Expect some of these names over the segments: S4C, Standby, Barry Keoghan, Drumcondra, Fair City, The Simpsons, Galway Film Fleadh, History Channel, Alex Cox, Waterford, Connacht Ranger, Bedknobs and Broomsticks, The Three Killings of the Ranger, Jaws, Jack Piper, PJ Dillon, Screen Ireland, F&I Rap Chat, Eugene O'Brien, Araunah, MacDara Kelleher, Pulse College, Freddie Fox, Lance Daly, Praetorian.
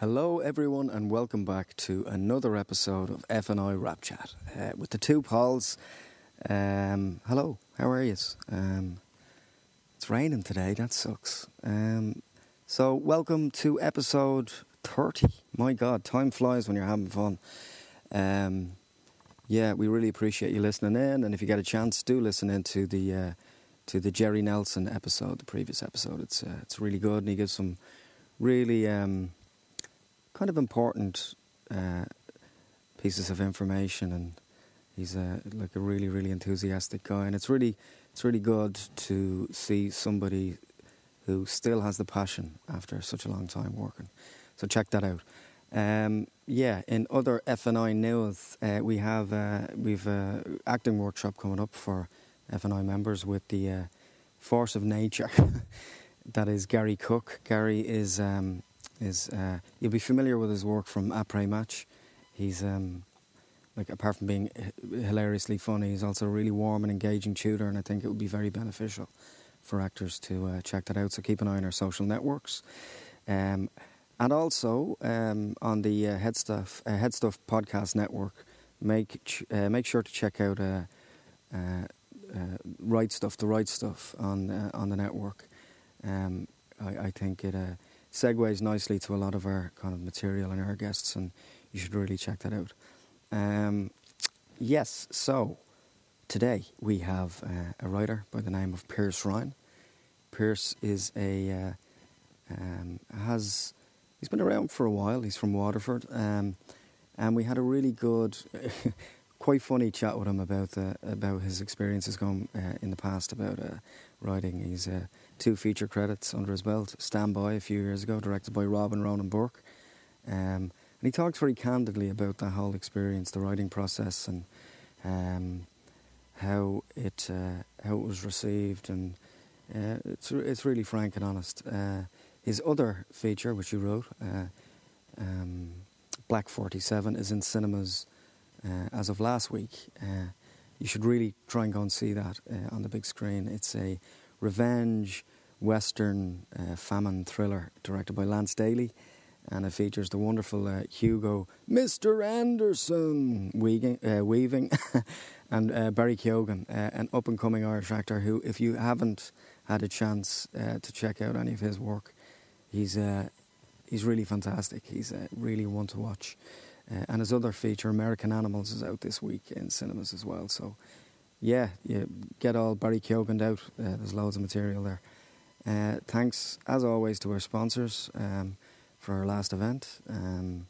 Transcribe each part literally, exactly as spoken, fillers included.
Hello everyone and welcome back to another episode of F and I Rap Chat uh, with the two pals. Um, hello, how are yous? Um, it's raining today, that sucks. Um, so welcome to episode thirty. My God, time flies when you're having fun. Um, yeah, we really appreciate you listening in, and if you get a chance, do listen in to the, uh, to the Jerry Nelson episode, the previous episode. It's, uh, it's really good, and he gives some really... Um, kind of important uh, pieces of information, and he's a, like a really, really enthusiastic guy, and it's really, it's really good to see somebody who still has the passion after such a long time working. So check that out. Um, yeah, in other F and I news, uh, we have uh, we've uh, acting workshop coming up for F and I members with the uh, Force of Nature. That is Gary Cook. Gary is. Um, Is uh, you'll be familiar with his work from Après Match. He's um, like apart from being h- hilariously funny, he's also a really warm and engaging tutor, and I think it would be very beneficial for actors to uh, check that out. So keep an eye on our social networks, um, and also um, on the uh, Headstuff uh, Headstuff podcast network. Make ch- uh, make sure to check out uh, uh, uh, Write Stuff, the Write Stuff on uh, on the network. Um, I, I think it. Uh, segues nicely to a lot of our kind of material and our guests, and you should really check that out. Um, yes, so today we have uh, a writer by the name of Pierce Ryan. Pierce is a uh, um, has he's been around for a while. He's from Waterford, um, and we had a really good, quite funny chat with him about uh, about his experiences going uh, in the past about uh, writing. He's uh, two feature credits under his belt. Standby a few years ago, directed by Robin Ronan Burke. Um, and he talks very candidly about that whole experience, the writing process, and um, how it uh, how it was received. And uh, it's it's really frank and honest. Uh, his other feature, which he wrote, uh, um, Black forty-seven, is in cinemas uh, as of last week. Uh, you should really try and go and see that uh, on the big screen. It's a revenge western uh, famine thriller directed by Lance Daly, and it features the wonderful uh, Hugo Mister Anderson Weaving, uh, Weaving and uh, Barry Keoghan, uh, an up and coming Irish actor who, if you haven't had a chance uh, to check out any of his work, he's uh, he's really fantastic. He's uh, really one to watch, uh, and his other feature, American Animals, is out this week in cinemas as well. So yeah, you get all Barry Keoghan out. Uh, there's loads of material there. Uh, thanks, as always, to our sponsors um, for our last event. Um,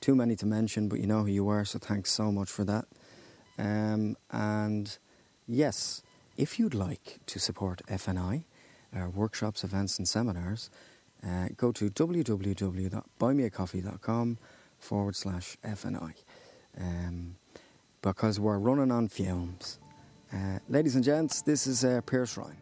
too many to mention, but you know who you are, so thanks so much for that. Um, and yes, if you'd like to support F N I, our workshops, events and seminars, uh, go to www.buymeacoffee.com forward slash FNI. Um, because we're running on fumes. Uh, ladies and gents, this is uh, Pierce Ryan.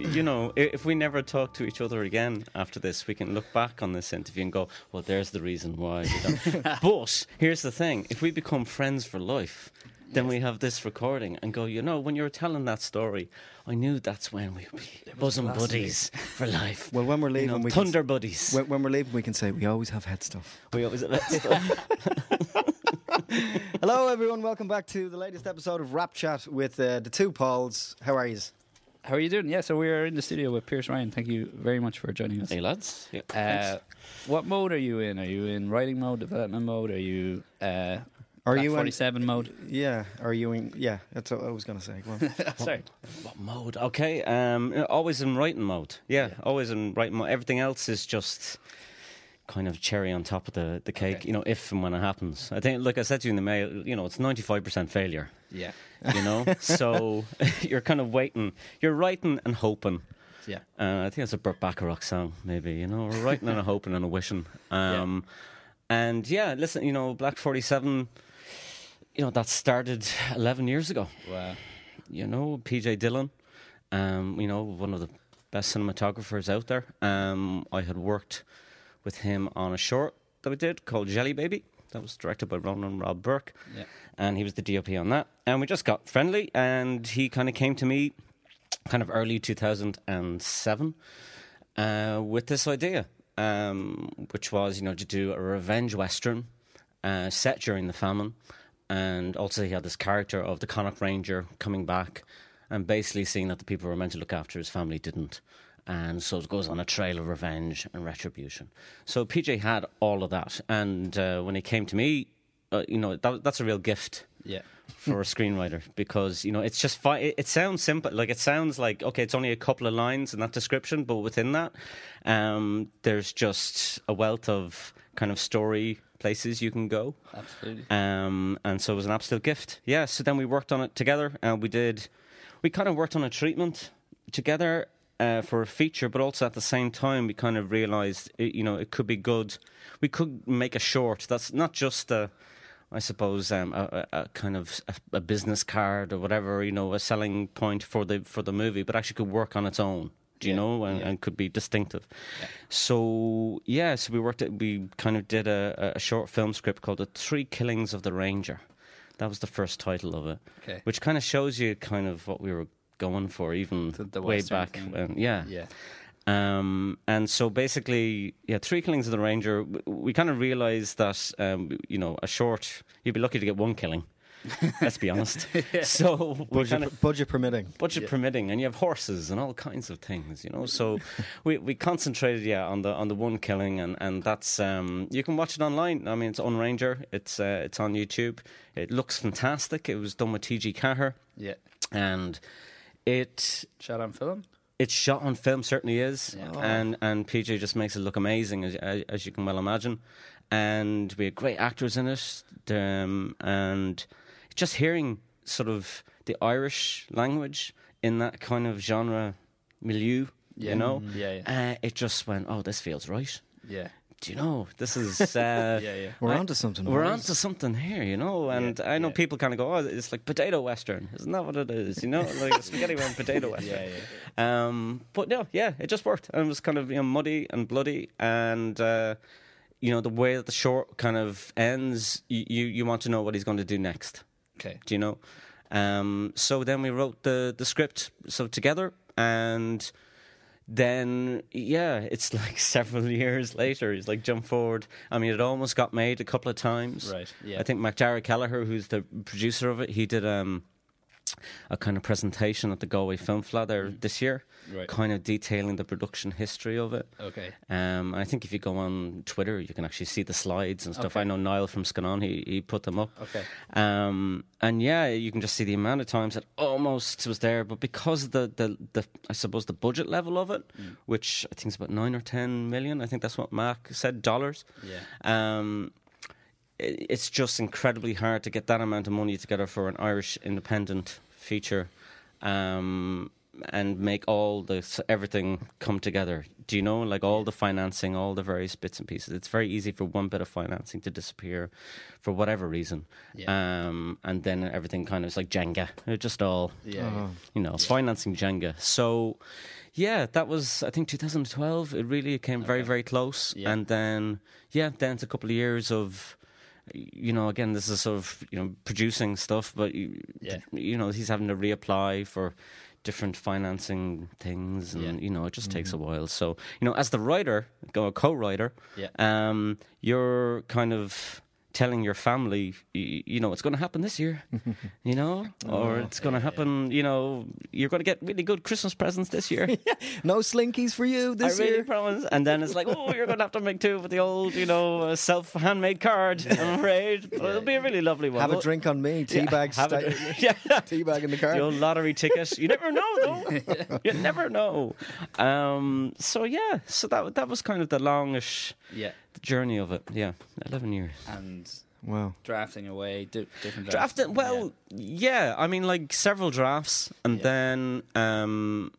You know, if we never talk to each other again after this, we can look back on this interview and go, well, there's the reason why we don't. But here's the thing. If we become friends for life, then yes, we have this recording and go, you know, when you were telling that story, I knew that's when we'd be bosom buddies for life. Well, when we're leaving... You know, we thunder can, buddies. When, when we're leaving, we can say, we always have head stuff. We always have head stuff. Hello, everyone. Welcome back to the latest episode of Rap Chat with uh, the two Pauls. How are yous? How are you doing? Yeah, so we are in the studio with Pierce Ryan. Thank you very much for joining us. Hey, lads. Yep. Uh, what mode are you in? Are you in writing mode, development mode? Are you uh, are Black you forty-seven in, mode? Yeah, are you in... Yeah, that's what I was going to say. Well, sorry. What, what mode? Okay, um, always in writing mode. Yeah, yeah, always in writing mode. Everything else is just kind of cherry on top of the, the cake, okay, you know, if and when it happens. I think, like I said to you in the mail, you know, it's ninety-five percent failure. Yeah. You know? So you're kind of waiting. You're writing and hoping. Yeah. Uh, I think it's a Burt Bacharach song, maybe, you know? We're writing and a hoping and a wishing. Um, yeah. And yeah, listen, you know, Black forty-seven, you know, that started eleven years ago. Wow. You know, P J Dillon, um, you know, one of the best cinematographers out there. Um, I had worked with him on a short that we did called Jelly Baby. That was directed by Ronan Rob Burke. Yeah. And he was the D O P on that. And we just got friendly, and he kind of came to me kind of early two thousand seven uh, with this idea, um, which was, you know, to do a revenge Western uh, set during the famine. And also he had this character of the Connacht Ranger coming back and basically seeing that the people who were meant to look after his family didn't. And so it goes on a trail of revenge and retribution. So P J had all of that. And uh, when he came to me, uh, you know, that, that's a real gift yeah. for a screenwriter, because, you know, it's just fi- it, it sounds simple. Like, it sounds like, okay, it's only a couple of lines in that description, but within that, um, there's just a wealth of kind of story places you can go. Absolutely. Um, and so it was an absolute gift. Yeah, so then we worked on it together, and we did... We kind of worked on a treatment together uh, for a feature, but also at the same time we kind of realised, you know, it could be good. We could make a short. That's not just, a, I suppose, um, a, a kind of a, a business card or whatever, you know, a selling point for the for the movie, but actually could work on its own, do you yeah, know, and, yeah. and could be distinctive. Yeah. So, yeah, so we worked. At, we kind of did a, a short film script called The Three Killings of the Ranger. That was the first title of it, okay. which kind of shows you kind of what we were going for, even the, the way back thing. when. Yeah. yeah. Um, and so basically, yeah, Three Killings of the Ranger, we, we kind of realised that, um, you know, a short, you'd be lucky to get one killing. Let's be honest. yeah. So budget, kinda, budget permitting, budget yeah. permitting, and you have horses and all kinds of things, you know. So we, we concentrated, yeah, on the on the one killing, and and that's um, you can watch it online. I mean, it's on Ranger. It's uh, it's on YouTube. It looks fantastic. It was done with T G Catter. Yeah, and it shot on film. It's shot on film, certainly is, yeah. oh. and and P J just makes it look amazing, as as you can well imagine. And we had great actors in it, um, and. Just hearing sort of the Irish language in that kind of genre milieu, yeah. you know, yeah, yeah. Uh, it just went, oh, this feels right. Yeah. Do you know, this is... Uh, yeah, yeah. We're I, onto something. We're right? onto something here, you know, and yeah, I know yeah. people kind of go, oh, it's like potato Western. Isn't that what it is, you know? Like spaghetti and potato Western. Yeah, yeah. Um, but no, yeah, it just worked. And it was kind of, you know, muddy and bloody and... Uh, you know, the way that the short kind of ends, you, you, you want to know what he's going to do next. Okay. Do you know? Um, so then we wrote the, the script so together, and then, yeah, it's like several years later. It's like jump forward. I mean, it almost got made a couple of times. Right, yeah. I think MacDara Kelleher, who's the producer of it, he did um, a kind of presentation at the Galway Film Fleadh there this year, right. kind of detailing the production history of it. Okay. Um, I think if you go on Twitter, you can actually see the slides and stuff. Okay. I know Niall from Scanon, he, he put them up. Okay. Um, and yeah, you can just see the amount of times it almost was there, but because of the, the, the I suppose, the budget level of it, mm. which I think is about nine or ten million, I think that's what Mac said, dollars. Yeah. Um, it's just incredibly hard to get that amount of money together for an Irish independent feature, um, and make all the everything come together. Do you know, like all the financing, all the various bits and pieces? It's very easy for one bit of financing to disappear for whatever reason, yeah. um, and then everything kind of is like Jenga. It just all, yeah, uh-huh. you know, yeah. financing Jenga. So, yeah, that was I think twenty twelve. It really came very okay. very close, yeah. and then yeah, then it's a couple of years of. You know, again, this is sort of, you know, producing stuff, but, you, yeah. you know, he's having to reapply for different financing things and, yeah. you know, it just mm-hmm. takes a while. So, you know, as the writer, or co-writer, yeah. um, you're kind of telling your family, you, you know, it's going to happen this year, you know, or oh, it's going to yeah, happen, yeah. you know, you're going to get really good Christmas presents this year. No slinkies for you this I year. I really promise. And then it's like, oh, you're going to have to make two with the old, you know, uh, self-handmade card, yeah. I'm afraid. But yeah. it'll be a really lovely one. Have a drink on me, teabag yeah, st- yeah. teabag in the card. The old lottery ticket. You never know, though. You never know. Um, so, yeah, so that that was kind of the longish... Yeah. journey of it, yeah, eleven years, and wow, drafting away, di- different drafts. Drafting. Well, yeah. yeah, I mean, like several drafts, and yeah. then, um,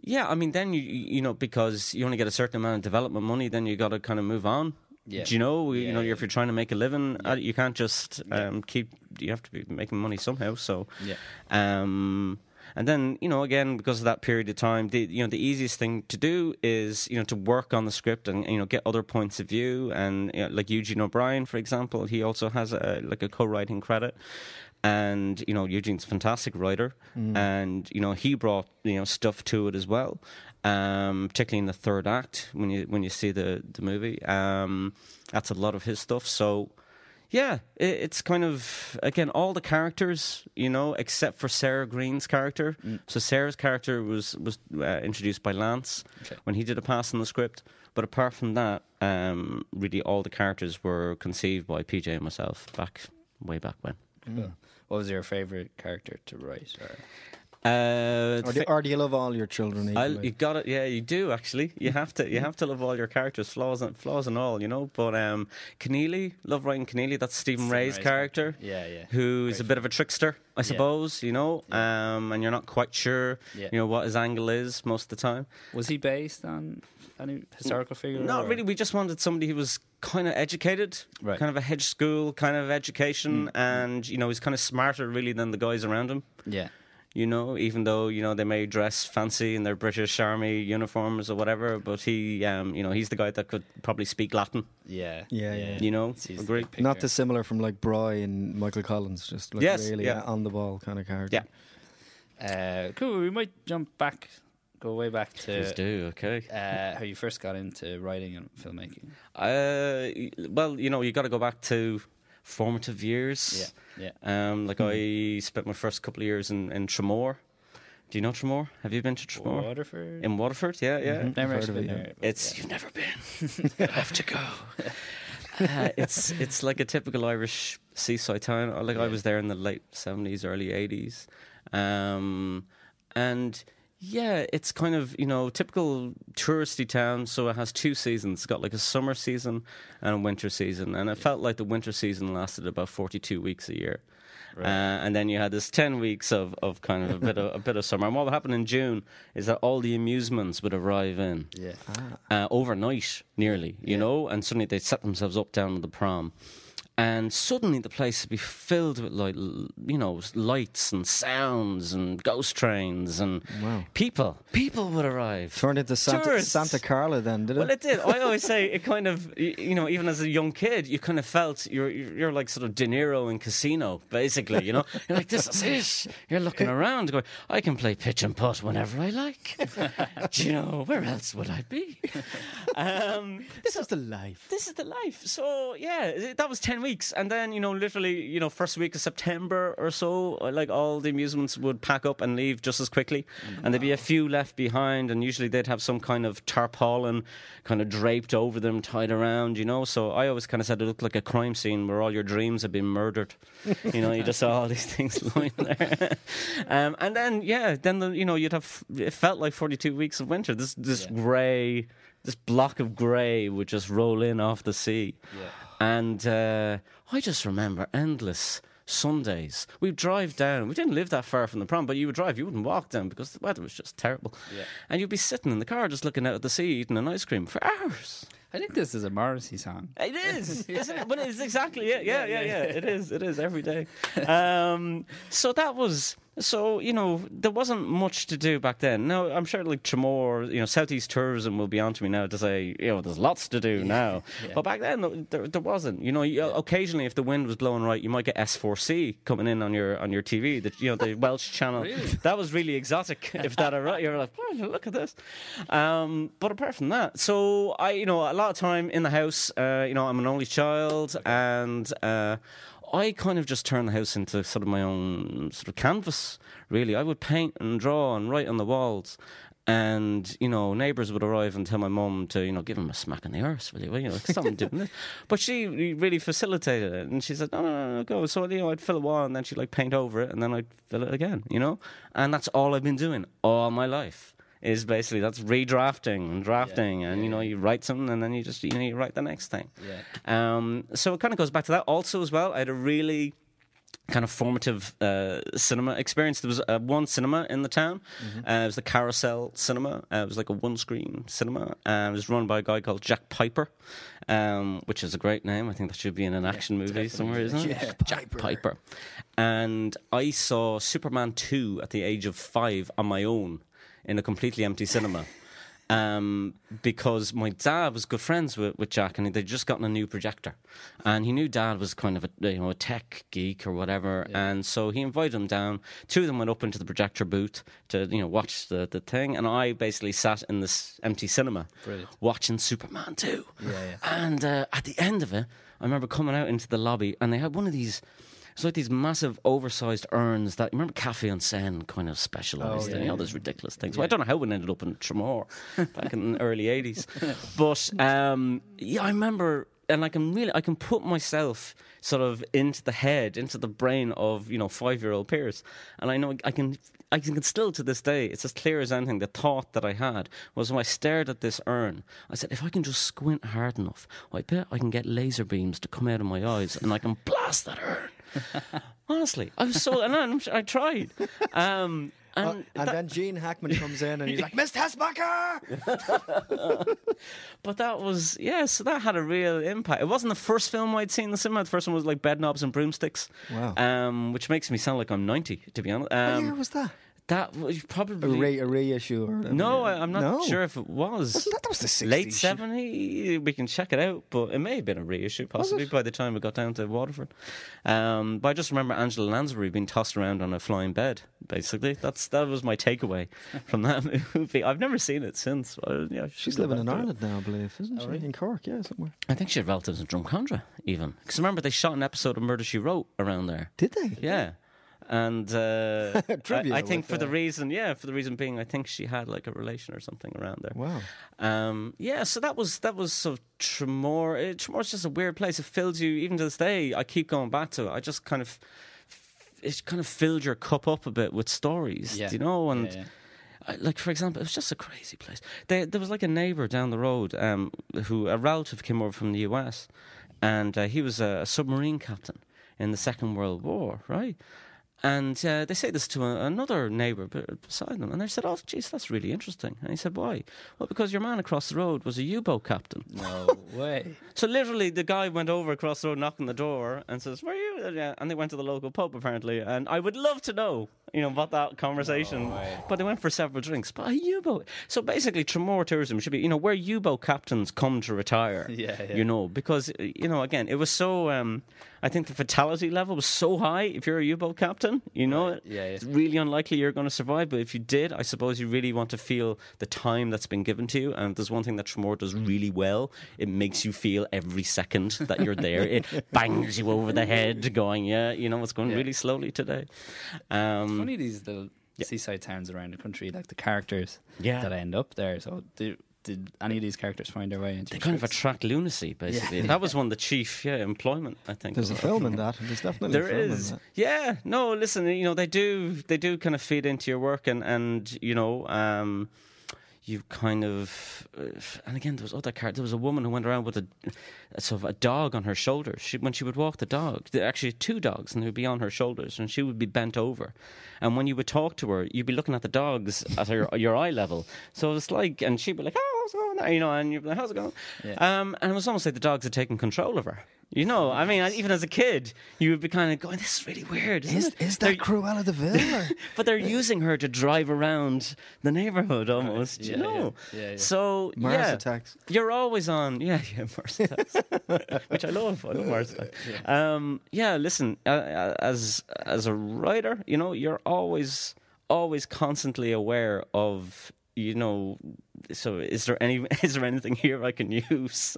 yeah, I mean, then you you know because you only get a certain amount of development money, then you got to kind of move on. Yeah. Do you know? Yeah. You know, if you're trying to make a living, yeah. you can't just um, yeah. keep. You have to be making money somehow. So, yeah. Um, And then, you know, again, because of that period of time, the, you know, the easiest thing to do is, you know, to work on the script and, you know, get other points of view. And, you know, like Eugene O'Brien, for example, he also has a, like a co-writing credit. And, you know, Eugene's a fantastic writer. Mm. And, you know, he brought, you know, stuff to it as well, um, particularly in the third act when you when you see the, the movie. Um, that's a lot of his stuff. So, yeah, it, it's kind of, again, all the characters, you know, except for Sarah Green's character. Mm. So Sarah's character was, was uh, introduced by Lance okay. when he did a pass on the script. But apart from that, um, really all the characters were conceived by P J and myself back way back when. Mm. Oh. What was your favourite character to write? Or, uh, or, do, or do you love all your children? You got it. Yeah, you do actually. You have to. You have to love all your characters, flaws and flaws and all. You know. But um, Keneally, love writing Keneally. That's Stephen Ray's, Ray's character. Yeah, yeah. Who's a bit of a trickster, I yeah. suppose. You know. Yeah. Um, and you're not quite sure. Yeah. You know what his angle is most of the time. Was he based on any historical figure? Not or? really. We just wanted somebody who was kind of educated, right. kind of a hedge school kind of education, mm. and, you know, he's kind of smarter really than the guys around him. Yeah. You know, even though, you know, they may dress fancy in their British Army uniforms or whatever, but he, um, you know, he's the guy that could probably speak Latin. Yeah. Yeah, yeah. You know, agree. Not dissimilar from, like, Bry and Michael Collins, just, like, yes, really yeah. on the ball kind of character. Yeah. Uh, cool, we might jump back... Go way back to Please do, okay. uh, how you first got into writing and filmmaking. Uh, well, you know, you got to go back to formative years. Yeah, yeah. Um, like mm. I spent my first couple of years in, in Tramore. Do you know Tramore? Have you been to Tramore? Waterford. In Waterford, yeah, yeah. Mm-hmm. Never actually been there. It's yeah. you've never been. You have to go. uh, it's it's like a typical Irish seaside town. Like yeah. I was there in the late seventies, early eighties, um, and. Yeah, it's kind of, you know, typical touristy town, so it has two seasons. It's got like a summer season and a winter season, and it yeah. felt like the winter season lasted about forty-two weeks a year. Right. Uh, and then you had this ten weeks of, of kind of a bit of a bit of summer. And what would happen in June is that all the amusements would arrive in yeah. ah. uh, overnight, nearly, you yeah. know, and suddenly they'd set themselves up down at the prom. And suddenly the place would be filled with, like, you know, lights and sounds and ghost trains and wow. people. People would arrive. Turned into Santa, Santa Carla then, did it? Well, it did. I always say it kind of, you know, even as a young kid, you kind of felt you're you're like sort of De Niro in Casino, basically, you know. You're like, this is it. You're looking around going, I can play pitch and putt whenever I like. Do you know, where else would I be? Um, this so, is the life. This is the life. So, yeah, that was ten weeks, and then, you know, literally, you know, first week of September or so, like, all the amusements would pack up and leave just as quickly, wow. and there'd be a few left behind, and usually they'd have some kind of tarpaulin kind of draped over them, tied around, you know. So I always kind of said it looked like a crime scene where all your dreams had been murdered, you know. You just saw all these things lying there. um, and then yeah then the, you know, you'd have, it felt like forty-two weeks of winter. This this yeah. grey, this block of grey would just roll in off the sea. Yeah. And uh, I just remember endless Sundays. We'd drive down. We didn't live that far from the prom, but you would drive. You wouldn't walk down because the weather was just terrible. Yeah. And you'd be sitting in the car just looking out at the sea, eating an ice cream for hours. I think this is a Morrissey song. It is, yeah. isn't it? But it's exactly it. Yeah, yeah, yeah, yeah. It is. It is every day. Um, so that was... So, you know, there wasn't much to do back then. Now, I'm sure, like, Tramore, you know, Southeast Tourism will be on to me now to say, you know, there's lots to do yeah. now. Yeah. But back then, there, there wasn't. You know, you, yeah. occasionally, if the wind was blowing right, you might get S four C coming in on your on your T V, the, you know, the Welsh channel. Really? That was really exotic, if that arrived. You're like, oh, look at this. Um, but apart from that, so, I, you know, a lot of time in the house, uh, you know, I'm an only child, okay. and... Uh, I kind of just turned the house into sort of my own sort of canvas, really. I would paint and draw and write on the walls. And, you know, neighbours would arrive and tell my mum to, you know, give him a smack in the arse, will you? You know, like, stop him doing this. But she really facilitated it. And she said, no, no, no, no, go. So, you know, I'd fill a wall and then she'd, like, paint over it and then I'd fill it again, you know? And that's all I've been doing all my life. Is basically that's redrafting and drafting, yeah, and yeah. you know, you write something and then you just, you know, you write the next thing. Yeah. Um, so it kind of goes back to that also as well. I had a really kind of formative uh, cinema experience. There was uh, one cinema in the town. Mm-hmm. Uh, it was the Carousel Cinema. Uh, it was like a one-screen cinema. Uh, it was run by a guy called Jack Piper, um, which is a great name. I think that should be in an action yeah, movie somewhere, isn't it? Jack Piper. Piper. And I saw Superman two at the age of five on my own in a completely empty cinema. Um, because my dad was good friends with, with Jack, and they'd just gotten a new projector, and he knew Dad was kind of a, you know, a tech geek or whatever, yeah. and so he invited him down. Two of them went up into the projector booth to, you know, watch the, the thing, and I basically sat in this empty cinema Brilliant. watching Superman two. Yeah, yeah. And uh, at the end of it, I remember coming out into the lobby, and they had one of these. It's like these massive, oversized urns that... Remember Cafe on Seine kind of specialised oh, yeah, in all you know, those ridiculous things. Yeah. Well, I don't know how it ended up in Tramore back in the early eighties. But, um, yeah, I remember... And I can really... I can put myself sort of into the head, into the brain of, you know, five-year-old Pierce. And I know I can... I can still, to this day, it's as clear as anything, the thought that I had was when I stared at this urn, I said, if I can just squint hard enough, I bet I can get laser beams to come out of my eyes and I can blast that urn. Honestly, I was so, and I, I tried. Um, and uh, and that, then Gene Hackman comes in and he's like, Miss Hessbacher! But that was, yeah, so that had a real impact. It wasn't the first film I'd seen in the cinema. The first one was like Bedknobs and Broomsticks, wow. um, which makes me sound like I'm ninety, to be honest. Um, what year was that? That was probably... A, re- a reissue? Or no, I, I'm not no. sure if it was. Wasn't that, that was the sixties? Late seventies, we can check it out, but it may have been a reissue, possibly, by the time we got down to Waterford. Um, but I just remember Angela Lansbury being tossed around on a flying bed, basically. That's That was my takeaway from that movie. I've never seen it since. I, yeah, I She's living in Ireland it. now, I believe, isn't she? Oh, right. In Cork, yeah, somewhere. I think she had relatives in Drumcondra, even. Because remember, they shot an episode of Murder, She Wrote around there. Did they? Yeah. And uh, I, I think for that. the reason, yeah, for the reason being, I think she had like a relation or something around there. Wow. Um, yeah, so that was that was sort of Tramore. It, Tramore's just a weird place. It fills you, even to this day. I keep going back to it. I just kind of, it kind of filled your cup up a bit with stories, yeah. you know, and. Yeah, yeah. Like, for example, it was just a crazy place. There, there was like a neighbour down the road um, who a relative came over from the U S, and uh, he was a, a submarine captain in the Second World War, right? And uh, they say this to a, another neighbour beside them. And they said, oh, geez, that's really interesting. And he said, why? Well, because your man across the road was a U-boat captain. No way. So literally the guy went over across the road, knocking the door, and says, where are you? And they went to the local pub, apparently. And I would love to know, you know, about that conversation. No but they went for several drinks. But a U-boat. So basically, Tramore tourism should be, you know, where U-boat captains come to retire. Yeah, yeah. You know, because, you know, again, it was so... Um, I think the fatality level was so high. If you're a U-boat captain, you know right. it. Yeah, yeah. It's really unlikely you're going to survive. But if you did, I suppose you really want to feel the time that's been given to you. And there's one thing that Tramore does really well. It makes you feel every second that you're there. It bangs you over the head going, yeah, you know, it's going yeah. really slowly today. Um, it's funny these little yeah. seaside towns around the country, like the characters yeah. that end up there. So the... Did any of these characters find their way into? They kind of attract lunacy, basically. Yeah. That was one of the chief, yeah, employment. I think there's a film in that. There's definitely there a film is. In that. Yeah, no, listen, you know, they do, they do kind of feed into your work, and and you know, um, you kind of, and again, there was other characters. There was a woman who went around with a, a sort of a dog on her shoulder. She when she would walk the dog, there actually two dogs, and they would be on her shoulders, and she would be bent over. And when you would talk to her, you'd be looking at the dogs at her your eye level. So it's like, and she'd be like, ah. You know, and you're like, how's it going? Yeah. Um, and it was almost like the dogs had taken control of her. You know, I mean, even as a kid, you would be kind of going, this is really weird, isn't is, it? Is that Cruella de Vil? But they're using her to drive around the neighbourhood almost, right. yeah, you know? Yeah, yeah, yeah. So, Mars yeah, attacks. You're always on, yeah, yeah, Mars attacks. Which I love, I love Mars attacks. Yeah, um, yeah listen, uh, as as a writer, you know, you're always, always constantly aware of, you know... So is there any is there anything here I can use?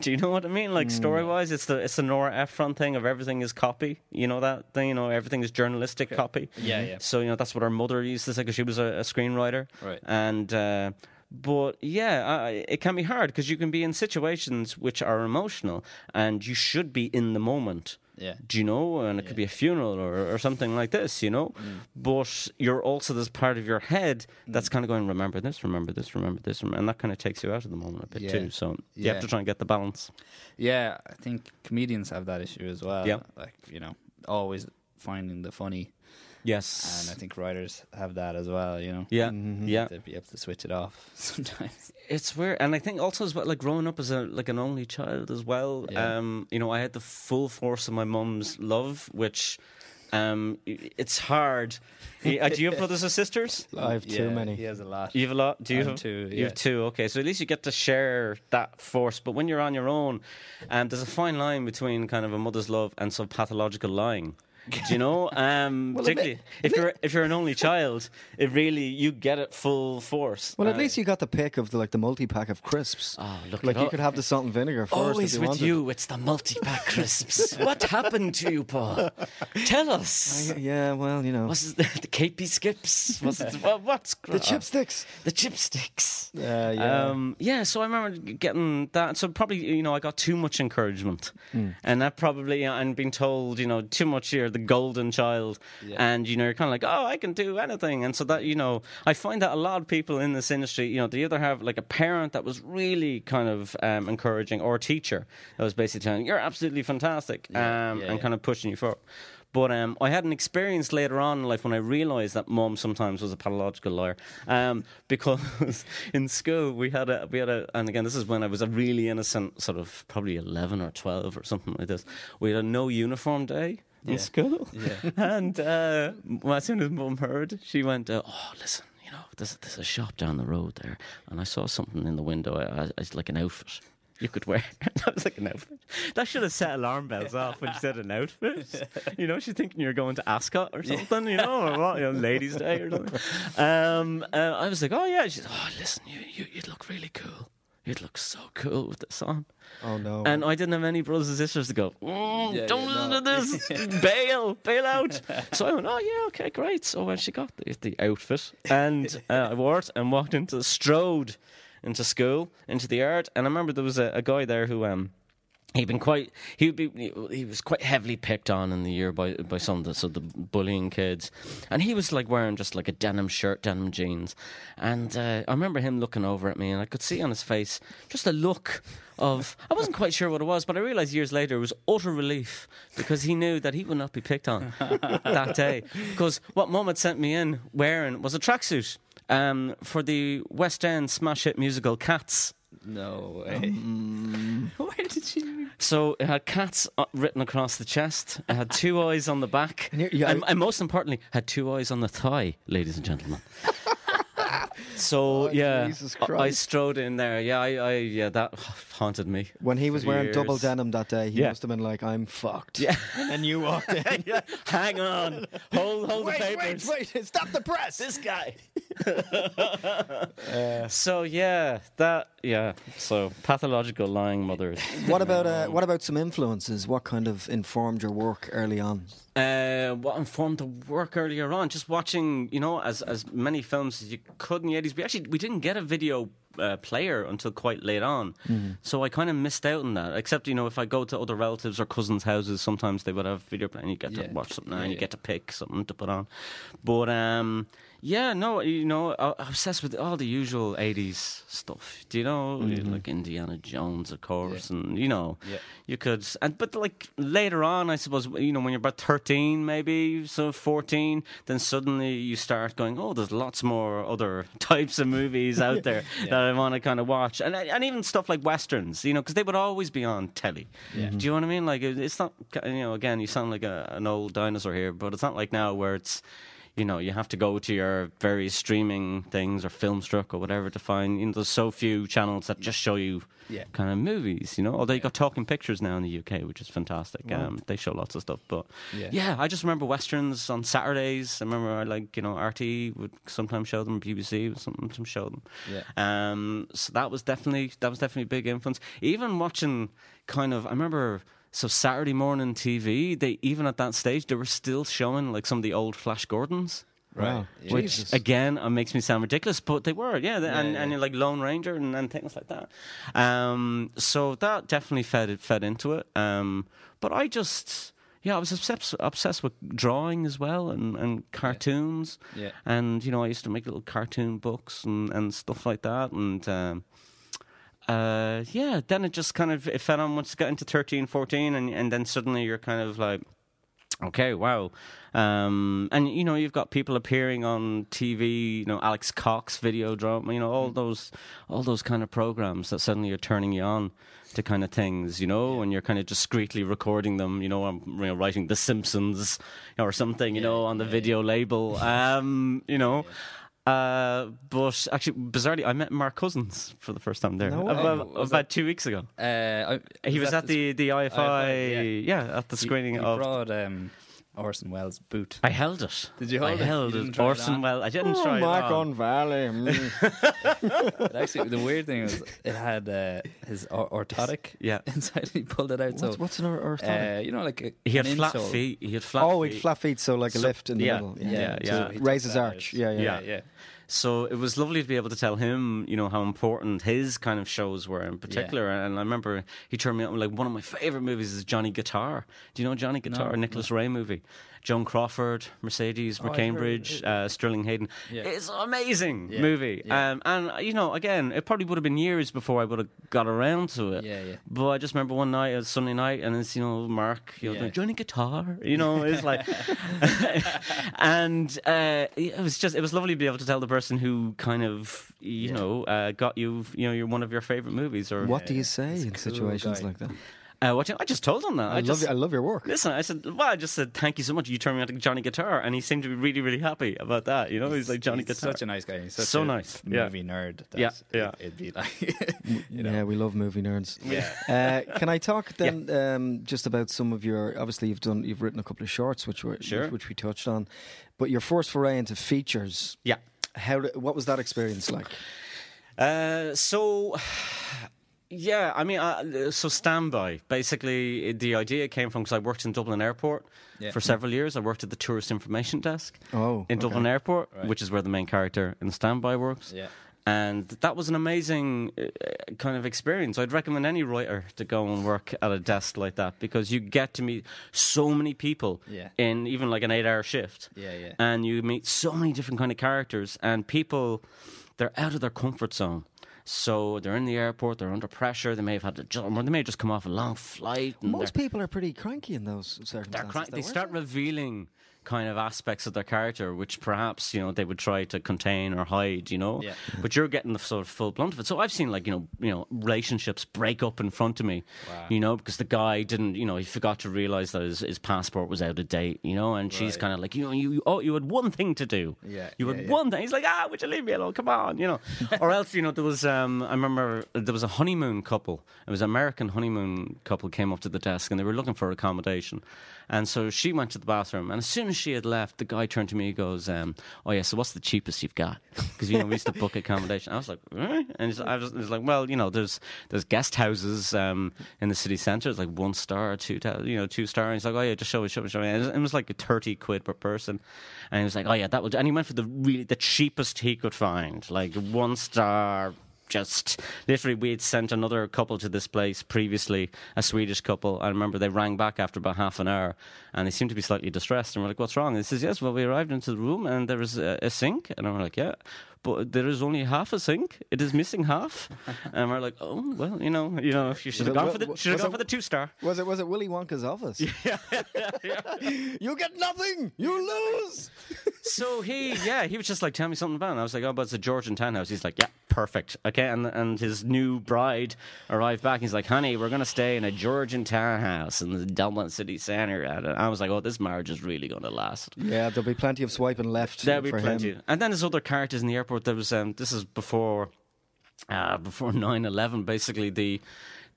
Do you know what I mean? Like story wise, it's the it's the Nora Ephron thing of everything is copy. You know that thing. You know everything is journalistic okay. copy. Yeah, yeah. So you know that's what her mother used to say because she was a, a screenwriter. Right. And uh, but yeah, I, it can be hard because you can be in situations which are emotional and you should be in the moment. Yeah. Do you know? And it yeah. could be a funeral or, or something like this, you know? Mm. But you're also this part of your head that's kind of going, remember this, remember this, remember this. Remember. And that kind of takes you out of the moment a bit yeah. too. So you yeah. have to try and get the balance. Yeah, I think comedians have that issue as well. Yeah. Like, you know, always finding the funny. Yes. And I think writers have that as well, you know. Yeah. Mm-hmm. Yeah. They'd be able to switch it off sometimes. It's weird. And I think also as well, like growing up as a like an only child as well, yeah. um, you know, I had the full force of my mum's love, which um, it's hard. Do you have brothers or sisters? I have too yeah, many. He has a lot. You have a lot? Do you I have, have two? Yeah. You have two, okay. So at least you get to share that force. But when you're on your own, um, there's a fine line between kind of a mother's love and some pathological lying. Do you know? Um, well, particularly if you're if you're an only child, it really you get it full force. Well, at uh, least you got the pick of the like the multi pack of crisps. Oh, look! Like you could have the salt and vinegar first. Always if you with wanted. You, it's the multi pack crisps. What happened to you, Paul? Tell us. I, yeah, well, you know, was it the, the K P skips? Was it well, what's the chipsticks? The chipsticks. Uh, yeah, um, yeah. So I remember getting that. So probably you know I got too much encouragement, mm. and that probably and being told you know too much here. The golden child, yeah. and you know you're kind of like, oh, I can do anything, and so that you know, I find that a lot of people in this industry, you know, they either have like a parent that was really kind of um, encouraging, or a teacher that was basically telling you're absolutely fantastic, yeah, um, yeah, and yeah. kind of pushing you forward. But um, I had an experience later on in life when I realised that mum sometimes was a pathological liar, um, because in school we had a we had a and again this is when I was a really innocent sort of probably eleven or twelve or something like this. We had a no uniform day. In yeah. school, yeah. and uh, well, as soon as Mum heard, she went, uh, "Oh, listen, you know, there's, there's a shop down the road there, and I saw something in the window. I, I, it's like an outfit you could wear." That was like an outfit. That should have set alarm bells off when she said an outfit. You know, she's thinking you're going to Ascot or something, you know, or what, you know, Ladies' Day or something. Um, uh, I was like, "Oh yeah," she's, "Oh, listen, you, you, you'd look really cool." It looks so cool with this on. Oh, no. And I didn't have any brothers and sisters to go, mm, yeah, don't listen not. to this. Bail. Bail out. So I went, oh, yeah, okay, great. So when she got the, the outfit and uh, I wore it and walked into, strode into school, into the yard. And I remember there was a, a guy there who... um. He'd been quite. He'd be. He was quite heavily picked on in the year by by some of the so the bullying kids, and he was like wearing just like a denim shirt, denim jeans, and uh, I remember him looking over at me, and I could see on his face just a look of I wasn't quite sure what it was, but I realised years later it was utter relief because he knew that he would not be picked on that day because what Mum had sent me in wearing was a tracksuit um, for the West End smash hit musical Cats. No way. Um, Where did she... So it had cats written across the chest. It had two eyes on the back. And, yeah, and, and most importantly, had two eyes on the thigh, ladies and gentlemen. So, oh, yeah, I, I strode in there. Yeah, I, I yeah, that haunted me. When he was wearing years. double denim that day, he yeah. must have been like, I'm fucked. Yeah. And you walked in. Yeah. Hang on. Hold, hold wait, the papers. Wait, wait, wait. Stop the press. This guy. uh, so, yeah, that, yeah. So, pathological lying mothers. What about uh, what about some influences? What kind of informed your work early on? Uh, what informed the work earlier on? Just watching, you know, as as many films as you could in the eighties. We actually we didn't get a video uh, player until quite late on, mm. so I kind of missed out on that. Except you know, if I go to other relatives or cousins' houses, sometimes they would have video player, and you get yeah. to watch something, yeah, and you yeah. get to pick something to put on. But um, yeah, no, you know, I, I'm obsessed with all the usual eighties stuff. Do you know, mm-hmm. like Indiana Jones, of course, yeah. and you know, yeah. you could. And but like later on, I suppose you know when you're about thirty. thirteen maybe, so fourteen, then suddenly you start going, oh, there's lots more other types of movies out there yeah. that I want to kind of watch. And and even stuff like Westerns, you know, because they would always be on telly. Yeah. Do you know what I mean? Like, it's not, you know, again, you sound like a, an old dinosaur here, but it's not like now where it's, you know, you have to go to your various streaming things or Filmstruck or whatever to find, you know, there's so few channels that just show you yeah. kind of movies, you know. Although yeah. you got Talking Pictures now in the U K, which is fantastic. Wow. Um, they show lots of stuff. But yeah. yeah, I just remember Westerns on Saturdays. I remember, I like, you know, R T would sometimes show them, B B C would sometimes show them. Yeah. Um, so that was definitely, that was definitely a big influence. Even watching kind of, I remember... So Saturday morning T V, they even at that stage, they were still showing like some of the old Flash Gordons. Right. Wow. Which, Jesus. again, uh, makes me sound ridiculous, but they were, yeah. They, yeah and, yeah. and you're like Lone Ranger and, and things like that. Um, so that definitely fed it, fed into it. Um, but I just... Yeah, I was obsessed obsessed with drawing as well and, and cartoons. Yeah. yeah. And, you know, I used to make little cartoon books and, and stuff like that. And... Um, Uh, yeah, then it just kind of, it fed on once it got into thirteen, fourteen, and, and then suddenly you're kind of like, Okay, wow. Um, and, you know, you've got people appearing on T V, you know, Alex Cox, video drama, you know, all those all those kind of programs that suddenly are turning you on to kind of things, you know, and you're kind of discreetly recording them, you know, I'm you know, writing The Simpsons or something, you yeah, know, on the yeah, video yeah. label, um, you know. Yeah. Uh, but actually, bizarrely, I met Mark Cousins for the first time there no about, about that, two weeks ago. Uh, I, he was, was at the the, the I F I, I F I yeah. yeah, at the screening you, you of. Brought, um, Orson Welles' boot. I held it. Did you hold I it? I held it. Orson Welles. I didn't oh, try Mark it. Mark on Valley. Mm. it actually, the weird thing was it had uh, his or- orthotic yeah. inside. He pulled it out. What's, so what's an or- orthotic? Uh, you know, like a, he had flat insole. feet. He had flat. Oh, feet. he had flat feet. So like so, a lift in the yeah, middle. Yeah, yeah. yeah. yeah. So raise his arch. Yeah, yeah, yeah. yeah. So it was lovely to be able to tell him, you know, how important his kind of shows were in particular. Yeah. And I remember he turned me up with, like, one of my favourite movies is Johnny Guitar. Do you know Johnny Guitar? No, Nicholas no. Ray movie. Joan Crawford, Mercedes McCambridge, oh, uh, Sterling Hayden. Yeah. It's an amazing yeah. movie. Yeah. Um, and, you know, again, it probably would have been years before I would have got around to it. Yeah, yeah. But I just remember one night, it was Sunday night, and it's, you know, Mark, you know, yeah. Johnny Guitar, you know, it's like... and uh, it was just, it was lovely to be able to tell the person who kind of, you yeah. know, uh, got you, you know, you're one of your favourite movies. Or What yeah, do you say in cool situations guy. like that? Uh, watching, I just told him that. I, I, just, love, I love your work. Listen, I said, well, I just said, thank you so much. You turned me on to Johnny Guitar. And he seemed to be really, really happy about that. You know, he's, he's like Johnny he's Guitar. Such a nice guy. He's such so a nice. movie yeah. nerd. That yeah. yeah. It'd be like, you know. Yeah, we love movie nerds. Yeah. Uh, can I talk then yeah. um, just about some of your, obviously you've done, you've written a couple of shorts, which were, sure. which, which we touched on, but your first foray into features. Yeah. How, what was that experience like? Uh, so... Yeah, I mean, uh, so Standby. Basically, the idea came from because I worked in Dublin Airport yeah. for several years. I worked at the tourist information desk oh, in okay. Dublin Airport, right. which is where the main character in Standby works. Yeah. And that was an amazing kind of experience. I'd recommend any writer to go and work at a desk like that because you get to meet so many people yeah. in even like an eight-hour shift. Yeah, yeah. And you meet so many different kind of characters and people, they're out of their comfort zone. So they're in the airport, they're under pressure, they may have had to jump, or they may have just come off a long flight. And most people are pretty cranky in those circumstances. Crank- they start it? revealing kind of aspects of their character, which perhaps, you know, they would try to contain or hide, you know. Yeah. But you're getting the sort of full blunt of it. So I've seen, like, you know, you know, relationships break up in front of me, wow. you know, because the guy didn't, you know, he forgot to realise that his, his passport was out of date, you know, and right. she's kind of like, you know, you oh, you had one thing to do. Yeah. You yeah, had yeah. one thing. He's like, ah, would you leave me alone? Come on, you know. Or else, you know, there was, um, I remember there was a honeymoon couple. It was an American honeymoon couple came up to the desk and they were looking for accommodation. And so she went to the bathroom, and as soon as she had left, the guy turned to me and goes, um, oh, yeah, so what's the cheapest you've got? Because, you know, we used to book accommodation. I was like, eh? And he's, I was, he's like, well, you know, there's there's guest houses um, in the city centre. It's like one star, two, you know, two star. And he's like, oh, yeah, just show me, show me, show me. And it was like thirty quid per person. And he was like, oh, yeah, that would do. And he went for the really the cheapest he could find, like one star. Just literally, we had sent another couple to this place previously, a Swedish couple. I remember they rang back after about half an hour and they seemed to be slightly distressed. And we're like, what's wrong? And they says, yes, well, we arrived into the room and there was a, a sink. And I'm like, yeah, but there is only half a sink. It is missing half. And we're like, oh, well, you know, you know, you should have gone for the, should have gone for the two star. Was it was it Willy Wonka's office? Yeah, yeah, yeah. You get nothing. You lose. So he, yeah, he was just like, tell me something about it. And I was like, oh, but it's a Georgian townhouse. He's like, yeah, perfect. Okay, and and his new bride arrived back. And he's like, honey, we're going to stay in a Georgian townhouse in the Dublin city centre. And I was like, oh, this marriage is really going to last. Yeah, there'll be plenty of swiping left. There'll be plenty. Him. And then there's other characters in the airport. There was um, this is before uh, before nine eleven. Basically, the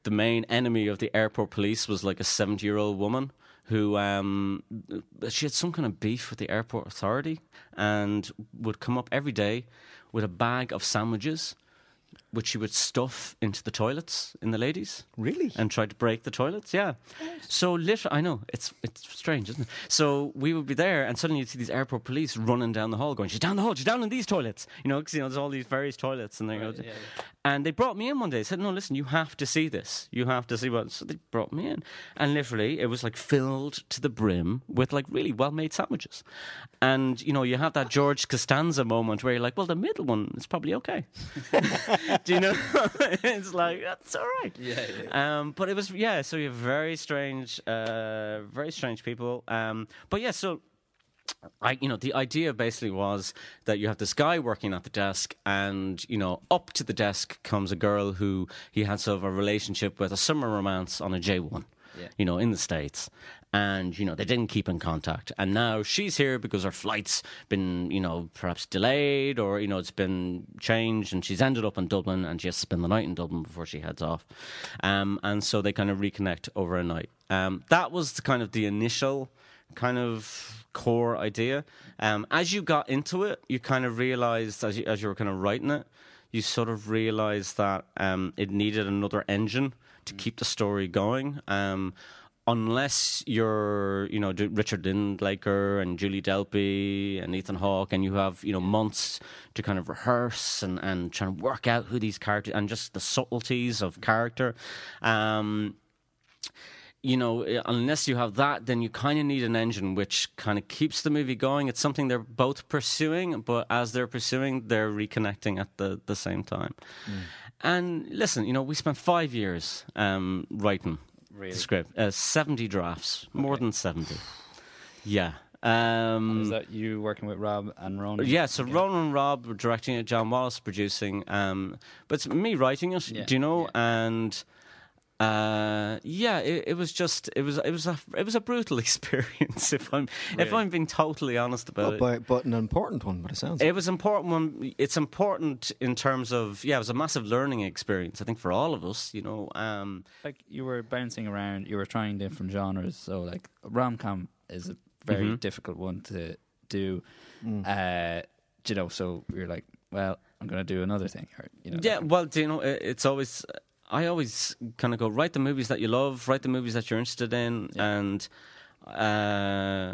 the main enemy of the airport police was like a seventy year old woman who um, she had some kind of beef with the airport authority and would come up every day with a bag of sandwiches, which she would stuff into the toilets in the ladies. Really? And try to break the toilets, yeah. So literally, I know, it's it's strange, isn't it? So we would be there and suddenly you'd see these airport police running down the hall going, she's down the hall, she's down in these toilets. You know, because you know, there's all these various toilets. And, right, yeah, yeah. and they brought me in one day. They said, no, listen, you have to see this. You have to see what... So they brought me in. And literally, it was like filled to the brim with like really well-made sandwiches. And, you know, you have that George Costanza moment where you're like, well, the middle one is probably okay. Do you know? It's like, that's all right. Yeah, yeah. Um, but it was, yeah, so you're very strange, uh, very strange people. Um, but yeah, so... I, you know, the idea basically was that you have this guy working at the desk, and, you know, up to the desk comes a girl who he had sort of a relationship with, a summer romance on a J one, yeah. you know, in the States. And, you know, they didn't keep in contact. And now she's here because her flight's been, you know, perhaps delayed, or, you know, it's been changed, and she's ended up in Dublin, and she has to spend the night in Dublin before she heads off. Um, and so they kind of reconnect over a night. Um, that was kind of the initial... kind of core idea. Um, as you got into it, you kind of realized, as you, as you were kind of writing it, you sort of realized that um, it needed another engine to mm. keep the story going. Um, unless you're, you know, Richard Lindlaker and Julie Delpy and Ethan Hawke, and you have, you know, months to kind of rehearse and, and try and work out who these characters, and just the subtleties of character. Um You know, unless you have that, then you kind of need an engine which kind of keeps the movie going. It's something they're both pursuing, but as they're pursuing, they're reconnecting at the, the same time. Mm. And listen, you know, we spent five years um, writing really? the script. Uh, seventy drafts, okay. more than seventy. Yeah. Um, is that you working with Rob and Ronan? Yeah, so yeah. Ronan and Rob were directing it, John Wallace producing. Um, but it's me writing it, yeah. do you know? Yeah. And... Uh, yeah, it, it was just it was it was a it was a brutal experience. If I'm really? if I'm being totally honest about oh, but, it, but an important one. But it sounds it was important one. It's important in terms of yeah, it was a massive learning experience. I think for all of us, you know, um, like you were bouncing around, you were trying different genres. So like rom-com is a very mm-hmm. difficult one to do. Mm. Uh, you know, so you're like, well, I'm gonna do another thing. Or, you know, yeah, well, do you know, it, it's always. I always kind of go, write the movies that you love, write the movies that you're interested in, yeah. and uh,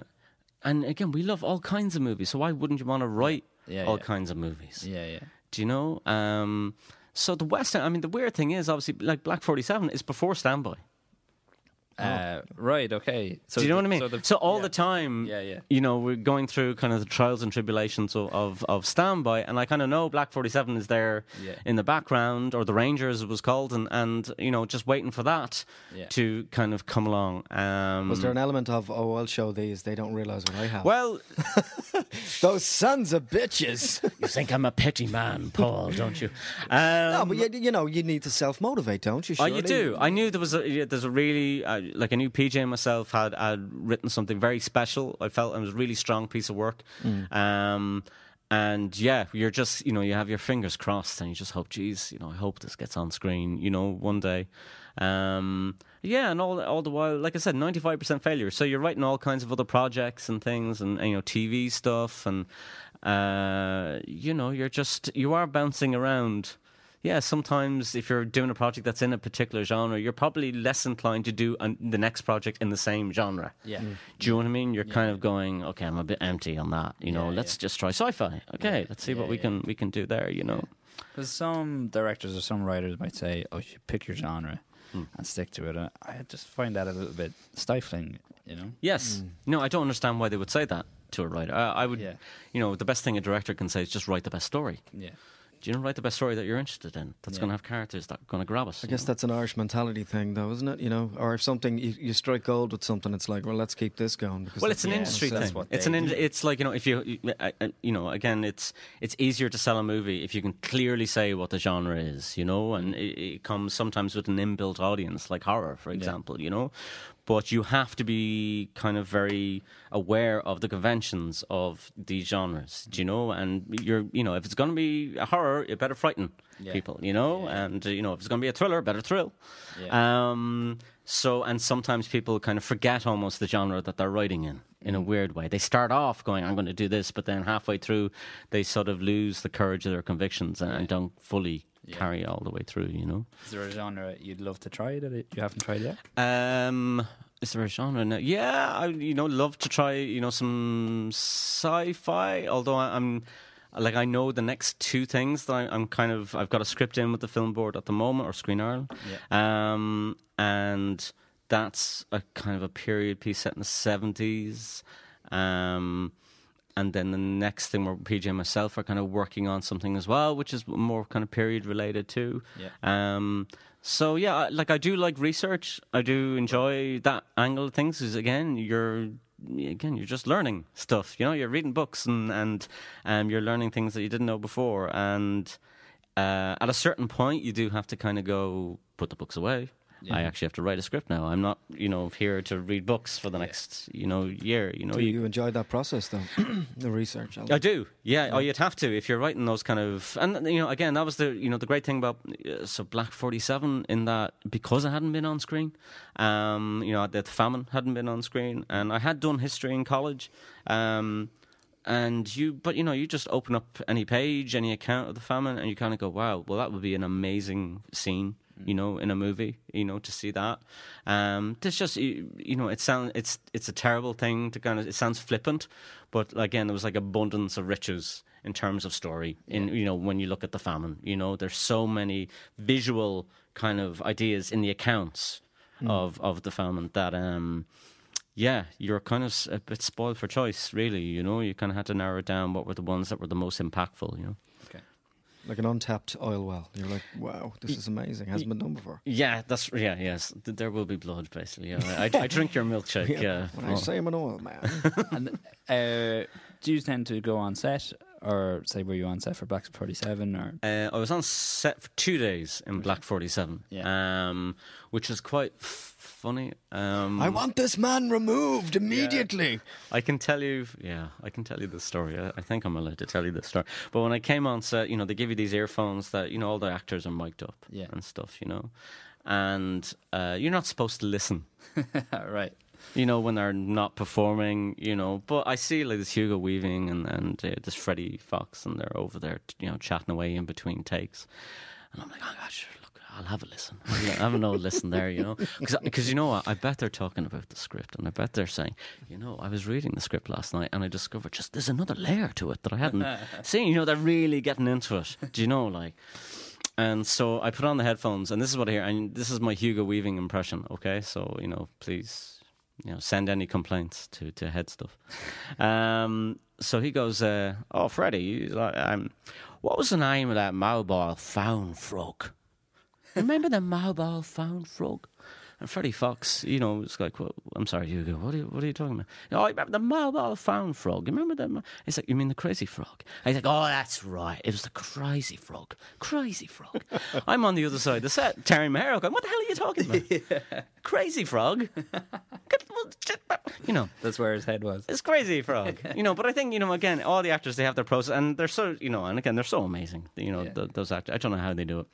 and again, we love all kinds of movies, so why wouldn't you want to write yeah, all yeah. kinds of movies? Yeah, yeah. Do you know? Um, so the West End, I mean, the weird thing is, obviously, like Black forty-seven is before Standby. Uh, oh. Right, okay. So do you know the, what I mean? So, the, so all yeah. the time, yeah, yeah. you know, we're going through kind of the trials and tribulations of, of, of Standby, and I kind of know Black forty-seven is there yeah. in the background, or the Ranger as it was called, and, and you know, just waiting for that yeah. to kind of come along. Um, was there an element of, oh, I'll show these, they don't realise what I have? Well, those sons of bitches. You think I'm a petty man, Paul, don't you? Um, no, but you, you know, you need to self-motivate, don't you? Surely? Oh, you do. I knew there was a, there's a really... Uh, Like I knew P J myself had, had written something very special. I felt it was a really strong piece of work. Mm. Um, and yeah, you're just, you know, you have your fingers crossed and you just hope, geez, you know, I hope this gets on screen, you know, one day. Um, yeah, and all all the while, like I said, ninety-five percent failure. So you're writing all kinds of other projects and things and, and you know, T V stuff. And, uh, you know, you're just, you are bouncing around. Yeah, sometimes if you're doing a project that's in a particular genre, you're probably less inclined to do an, the next project in the same genre. Yeah. Mm. Do you know what I mean? You're yeah. kind of going, okay, I'm a bit empty on that. You know, yeah, let's yeah. just try sci-fi. Okay, yeah. let's see yeah, what we yeah. can we can do there. You know, because some directors or some writers might say, "Oh, you should pick your genre mm. and stick to it." I just find that a little bit stifling. You know? Yes. Mm. No, I don't understand why they would say that to a writer. I, I would, yeah. you know, the best thing a director can say is just write the best story. Yeah. Do you know, write the best story that you're interested in. That's yeah. going to have characters that are going to grab us. I guess know? that's an Irish mentality thing, though, isn't it? You know, or if something you, you strike gold with something, it's like, well, let's keep this going. Because well, it's an yeah, industry thing. That's what it's an. In, it's like you know, if you, you know, again, it's it's easier to sell a movie if you can clearly say what the genre is, you know, and it, it comes sometimes with an inbuilt audience, like horror, for example, yeah. you know. But you have to be kind of very aware of the conventions of these genres, do you know? And you're, you know, if it's going to be a horror, it better frighten yeah. people, you know? Yeah. And, you know, if it's going to be a thriller, better thrill. Yeah. Um, so, and sometimes people kind of forget almost the genre that they're writing in, in a weird way. They start off going, I'm going to do this, but then halfway through, they sort of lose the courage of their convictions and, yeah. and don't fully... Yeah. carry all the way through, you know. Is there a genre you'd love to try that you haven't tried yet? Um, is there a genre? No. Yeah, I you know love to try you know some sci-fi. Although I, I'm like I know the next two things that I, I'm kind of I've got a script in with the film board at the moment or Screen Ireland, yeah. um, and that's a kind of a period piece set in the seventies. Um, And then the next thing where P J and myself are kind of working on something as well, which is more kind of period related too. Yeah. Um, so yeah, like I do like research. I do enjoy that angle of things. Because again, you're again you're just learning stuff. You know, you're reading books and and um, you're learning things that you didn't know before. And uh, at a certain point, you do have to kind of go put the books away. Yeah. I actually have to write a script now. I'm not, you know, here to read books for the yeah. next, you know, year. You know, do you, you enjoy that process, though, the research? I do, yeah. yeah. Oh, you'd have to if you're writing those kind of, and you know, again, that was the, you know, the great thing about uh, so Black forty-seven in that because I hadn't been on screen, um, you know, the famine hadn't been on screen, and I had done history in college, um, and you, but you know, you just open up any page, any account of the famine, and you kind of go, wow, well, that would be an amazing scene. You know, in a movie, you know, to see that. Um, it's just, you, you know, it sound, it's it's a terrible thing to kind of, it sounds flippant, but again, there was like abundance of riches in terms of story. In yeah. You know, when you look at the famine, you know, there's so many visual kind of ideas in the accounts mm. of, of the famine that, um, yeah, you're kind of a bit spoiled for choice, really, you know. You kind of had to narrow down what were the ones that were the most impactful, you know. Like an untapped oil well. You're like, wow, this is amazing. Hasn't been done before. Yeah, that's yeah, yes. There will be blood, basically. Yeah. I, I, I drink your milkshake. Yeah, yeah. When I say I'm an oil man. And uh, do you tend to go on set, or say, were you on set for Black forty-seven? Or uh, I was on set for two days in Black forty-seven, yeah, um, which was quite f- funny. Um, I want this man removed immediately. Yeah. I can tell you, yeah, I can tell you this story. I, I think I'm allowed to tell you this story. But when I came on set, you know, they give you these earphones that, you know, all the actors are mic'd up yeah. and stuff, you know, and uh, you're not supposed to listen, right? You know, when they're not performing, you know. But I see, like, this Hugo Weaving and, and uh, this Freddie Fox, and they're over there, you know, chatting away in between takes. And I'm like, oh, gosh, look, I'll have a listen. I'll have an old listen there, you know. Because, you know what, I bet they're talking about the script, and I bet they're saying, you know, I was reading the script last night, and I discovered just there's another layer to it that I hadn't seen. You know, they're really getting into it. Do you know, like... And so I put on the headphones, and this is what I hear, and this is my Hugo Weaving impression, okay? So, you know, please... You know, send any complaints to, to Headstuff. Um, so he goes, uh, oh, Freddie, um, what was the name of that mobile phone frog? Remember the mobile phone frog? And Freddie Fox, you know, it's like, well, I'm sorry, Hugo, what are you, what are you talking about? Oh, I remember the mobile phone frog. You remember that? Mo-? He's like, you mean the crazy frog? And he's like, oh, that's right. It was the crazy frog. Crazy frog. I'm on the other side of the set, Terry Mahero, going, what the hell are you talking about? Yeah. Crazy frog? You know. That's where his head was. It's crazy frog. You know, but I think, you know, again, all the actors, they have their process, and they're so, you know, and again, they're so amazing, you know, yeah. th- those actors. I don't know how they do it.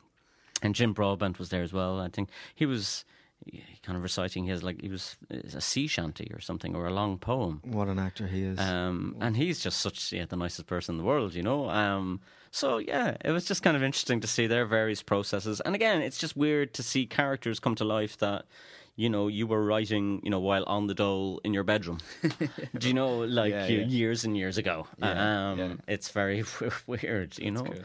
And Jim Broadbent was there as well. I think he was... He kind of reciting his, like, he was a sea shanty or something, or a long poem. What an actor he is. Um, and he's just such, yeah, the nicest person in the world, you know. Um, so, yeah, it was just kind of interesting to see their various processes. And again, it's just weird to see characters come to life that, you know, you were writing, you know, while on the dole in your bedroom. Do you know, like, yeah, you, yeah. years and years ago. Yeah, um, yeah. It's very weird, you That's know. Cool.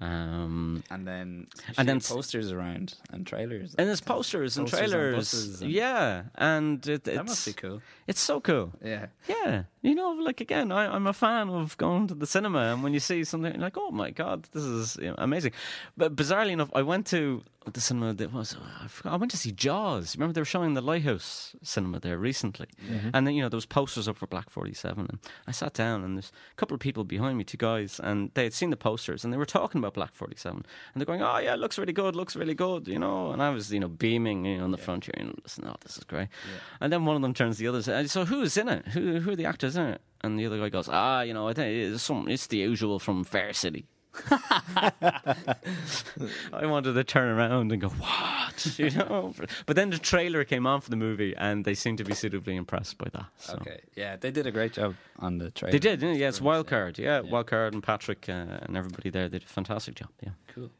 Um, and then and then posters around and trailers and there's posters and posters trailers and and yeah and it, it's, that must be cool. It's so cool. Yeah, yeah. You know, like again, I, I'm a fan of going to the cinema, and when you see something like, oh my god, this is you know, amazing. But bizarrely enough, I went to the cinema that was I, forgot, I went to see Jaws. Remember they were showing the Lighthouse cinema there recently, mm-hmm. and then you know there was posters up for Black forty-seven, and I sat down and there's a couple of people behind me, two guys, and they had seen the posters and they were talking about Black forty-seven, and they're going, oh yeah, looks really good, looks really good, you know. And I was, you know, beaming, you know, on the yeah. frontier, and you know, listen, oh, this is great. Yeah. And then one of them turns to the other side, so who's in it? Who who are the actors in it? And the other guy goes, ah, you know, I think it's some, it's the usual from Fair City. I wanted to turn around and go, what? You know, but then the trailer came on for the movie, and they seemed to be suitably impressed by that. So. Okay, yeah, they did a great job on the trailer. They did, didn't they? Yeah, it's Wildcard, yeah, yeah. Wildcard and Patrick uh, and everybody there did a fantastic job. Yeah, cool.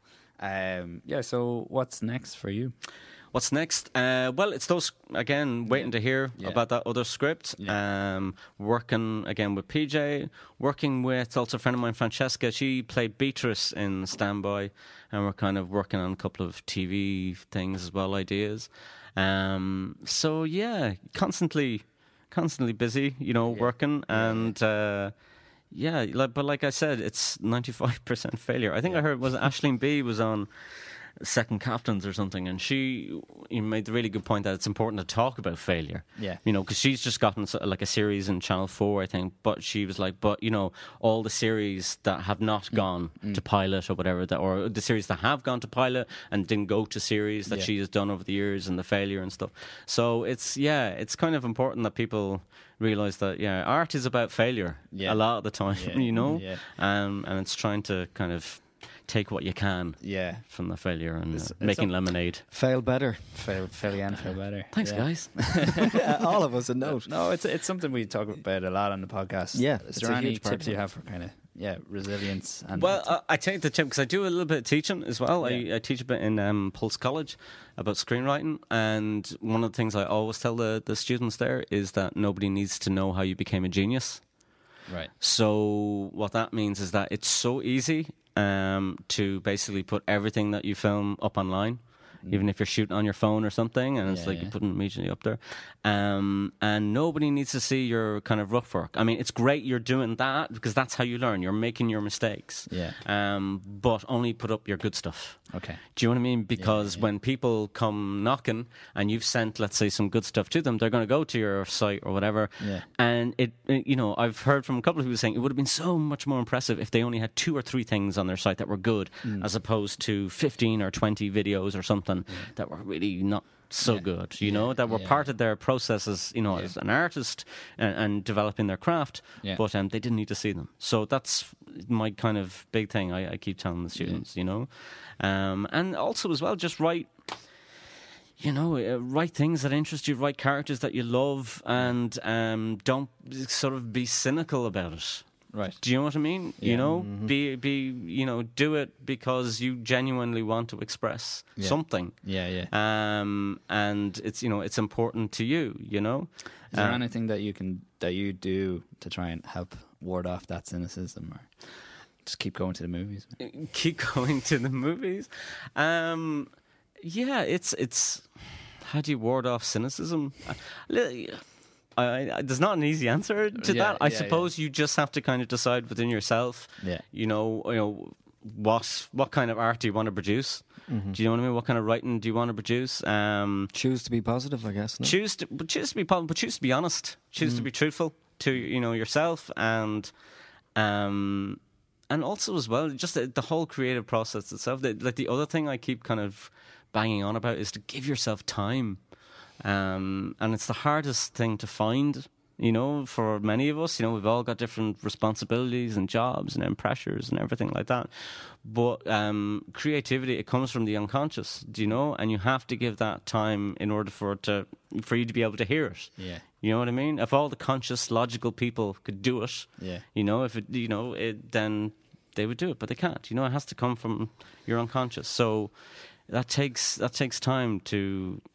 Um, yeah, so what's next for you? What's next? Uh, well, it's those, again, waiting yeah. to hear yeah. about that other script. Yeah. Um, working, again, with P J. Working with, also a friend of mine, Francesca. She played Beatrice in Standby. And we're kind of working on a couple of T V things as well, ideas. Um, so, yeah, constantly, constantly busy, you know, yeah. working. And, uh, Yeah, like, but like I said, it's ninety-five percent failure. I think yeah. I heard was Aisling B was on Second Captains or something, and she you made the really good point that it's important to talk about failure. Yeah, you know, because she's just gotten like a series in Channel Four, I think. But she was like, but you know, all the series that have not gone mm. to pilot or whatever, that or the series that have gone to pilot and didn't go to series that yeah. she has done over the years and the failure and stuff. So it's yeah, it's kind of important that people realize that yeah, art is about failure yeah. a lot of the time, yeah. you know, yeah. um, and it's trying to kind of take what you can yeah. from the failure and it's, uh, it's making lemonade. Fail better. Fail, fail again. Fail better. Thanks, yeah. guys. All of us a note. No, it's it's something we talk about a lot on the podcast. Yeah. Is there any tips you have for kind of yeah resilience? And well, uh, I take the tip because I do a little bit of teaching as well. Yeah. I, I teach a bit in um, Pulse College about screenwriting, and one of the things I always tell the, the students there is that nobody needs to know how you became a genius. Right. So what that means is that it's so easy Um, to basically put everything that you film up online, mm. even if you're shooting on your phone or something, and it's yeah, like yeah. you put it immediately up there. Um, and nobody needs to see your kind of rough work. I mean, it's great you're doing that because that's how you learn. You're making your mistakes. Yeah. Um, but only put up your good stuff. Okay. Do you know what I mean? Because yeah, yeah. when people come knocking and you've sent, let's say, some good stuff to them, they're going to go to your site or whatever. Yeah. And it, you know, I've heard from a couple of people saying it would have been so much more impressive if they only had two or three things on their site that were good, mm. as opposed to fifteen or twenty videos or something yeah. that were really not so yeah. good, you yeah. know, that were yeah. part of their processes, you know, yeah. as an artist and, and developing their craft, yeah. but um, they didn't need to see them. So that's my kind of big thing I, I keep telling the students, yeah. you know. Um, and also as well, just write, you know, uh, write things that interest you, write characters that you love, and um, don't sort of be cynical about it. Right. Do you know what I mean? Yeah. You know, mm-hmm. be be you know, do it because you genuinely want to express yeah. something. Yeah, yeah. Um, and it's you know, it's important to you. You know, is there um, anything that you can that you do to try and help ward off that cynicism, or just keep going to the movies? Man? Keep going to the movies. Um, yeah, it's it's how do you ward off cynicism? I, I, there's not an easy answer to yeah, that. I yeah, suppose yeah. you just have to kind of decide within yourself. Yeah. You know, you know what what kind of art do you want to produce? Mm-hmm. Do you know what I mean? What kind of writing do you want to produce? Um, choose to be positive, I guess. No? Choose to but choose to be positive, but choose to be honest. Choose mm. to be truthful to you know yourself and um and also as well just the, the whole creative process itself. The, like the other thing I keep kind of banging on about is to give yourself time. Um, and it's the hardest thing to find, you know, for many of us. You know, we've all got different responsibilities and jobs and pressures and everything like that. But um, creativity, it comes from the unconscious, do you know? And you have to give that time in order for it to, for you to be able to hear it. Yeah. You know what I mean? If all the conscious, logical people could do it, yeah. you know, if it, you know, it, then they would do it, but they can't. You know, it has to come from your unconscious. So That takes that takes time to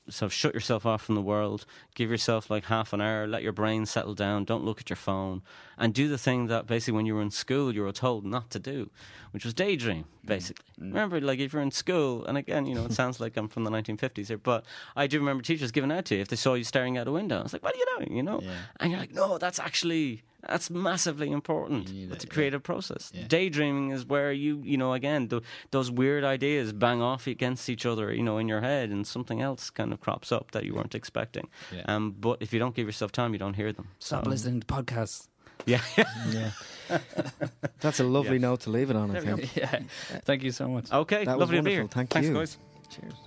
sort of shut yourself off from the world, give yourself like half an hour, let your brain settle down, don't look at your phone, and do the thing that basically when you were in school you were told not to do, which was daydream, basically. Mm. Remember, like if you're in school, and again, you know, it sounds like I'm from the nineteen fifties here, but I do remember teachers giving out to you if they saw you staring out a window. It's like, what are you doing, you know? Yeah. And you're like, no, that's actually... That's massively important. It's a creative yeah. process. Yeah. Daydreaming is where you, you know, again, th- those weird ideas bang off against each other, you know, in your head, and something else kind of crops up that you weren't expecting. Yeah. Um, but if you don't give yourself time, you don't hear them. Stop so. listening to podcasts. Yeah. yeah. That's a lovely yeah. note to leave it on, there I think. Yeah. Thank you so much. Okay, that lovely was wonderful. To be here. Thank Thanks, you. Guys. Cheers.